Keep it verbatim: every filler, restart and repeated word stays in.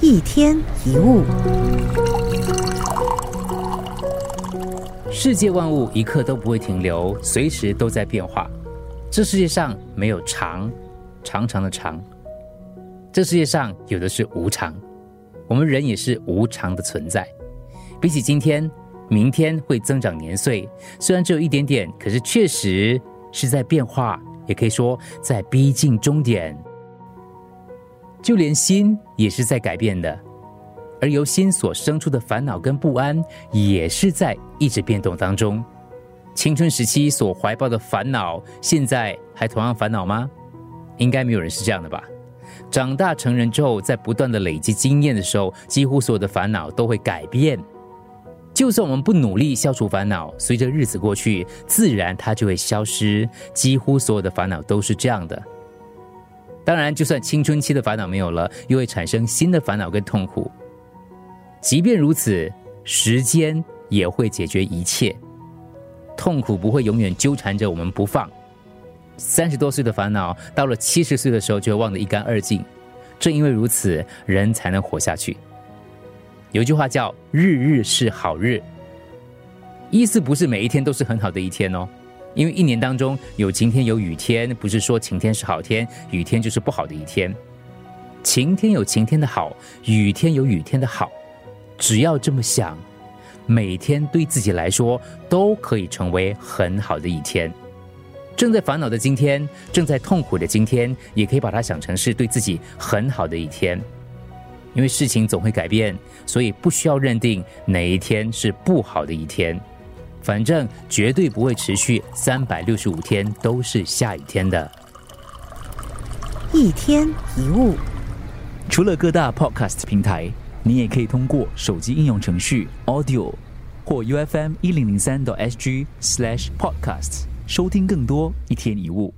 一天一物，世界万物一刻都不会停留，随时都在变化。这世界上没有长，长长的长。这世界上有的是无常，我们人也是无常的存在。比起今天，明天会增长年岁，虽然只有一点点，可是确实是在变化，也可以说在逼近终点。就连心也是在改变的，而由心所生出的烦恼跟不安也是在一直变动当中。青春时期所怀抱的烦恼，现在还同样烦恼吗？应该没有人是这样的吧。长大成人之后，在不断的累积经验的时候，几乎所有的烦恼都会改变。就算我们不努力消除烦恼，随着日子过去，自然它就会消失。几乎所有的烦恼都是这样的。当然，就算青春期的烦恼没有了，又会产生新的烦恼跟痛苦。即便如此，时间也会解决一切。痛苦不会永远纠缠着我们不放。三十多岁的烦恼，到了七十岁的时候就会忘得一干二净。正因为如此，人才能活下去。有句话叫“日日是好日”，意思不是每一天都是很好的一天哦。因为一年当中有晴天有雨天，不是说晴天是好天，雨天就是不好的一天。晴天有晴天的好，雨天有雨天的好。只要这么想，每天对自己来说都可以成为很好的一天。正在烦恼的今天，正在痛苦的今天，也可以把它想成是对自己很好的一天。因为事情总会改变，所以不需要认定哪一天是不好的一天。反正绝对不会持续三百六十五天都是下雨天的。一天一物，除了各大 podcast 平台，你也可以通过手机应用程序 Audio 或 U F M 一零零三 点 S G slash podcasts 收听更多一天一物。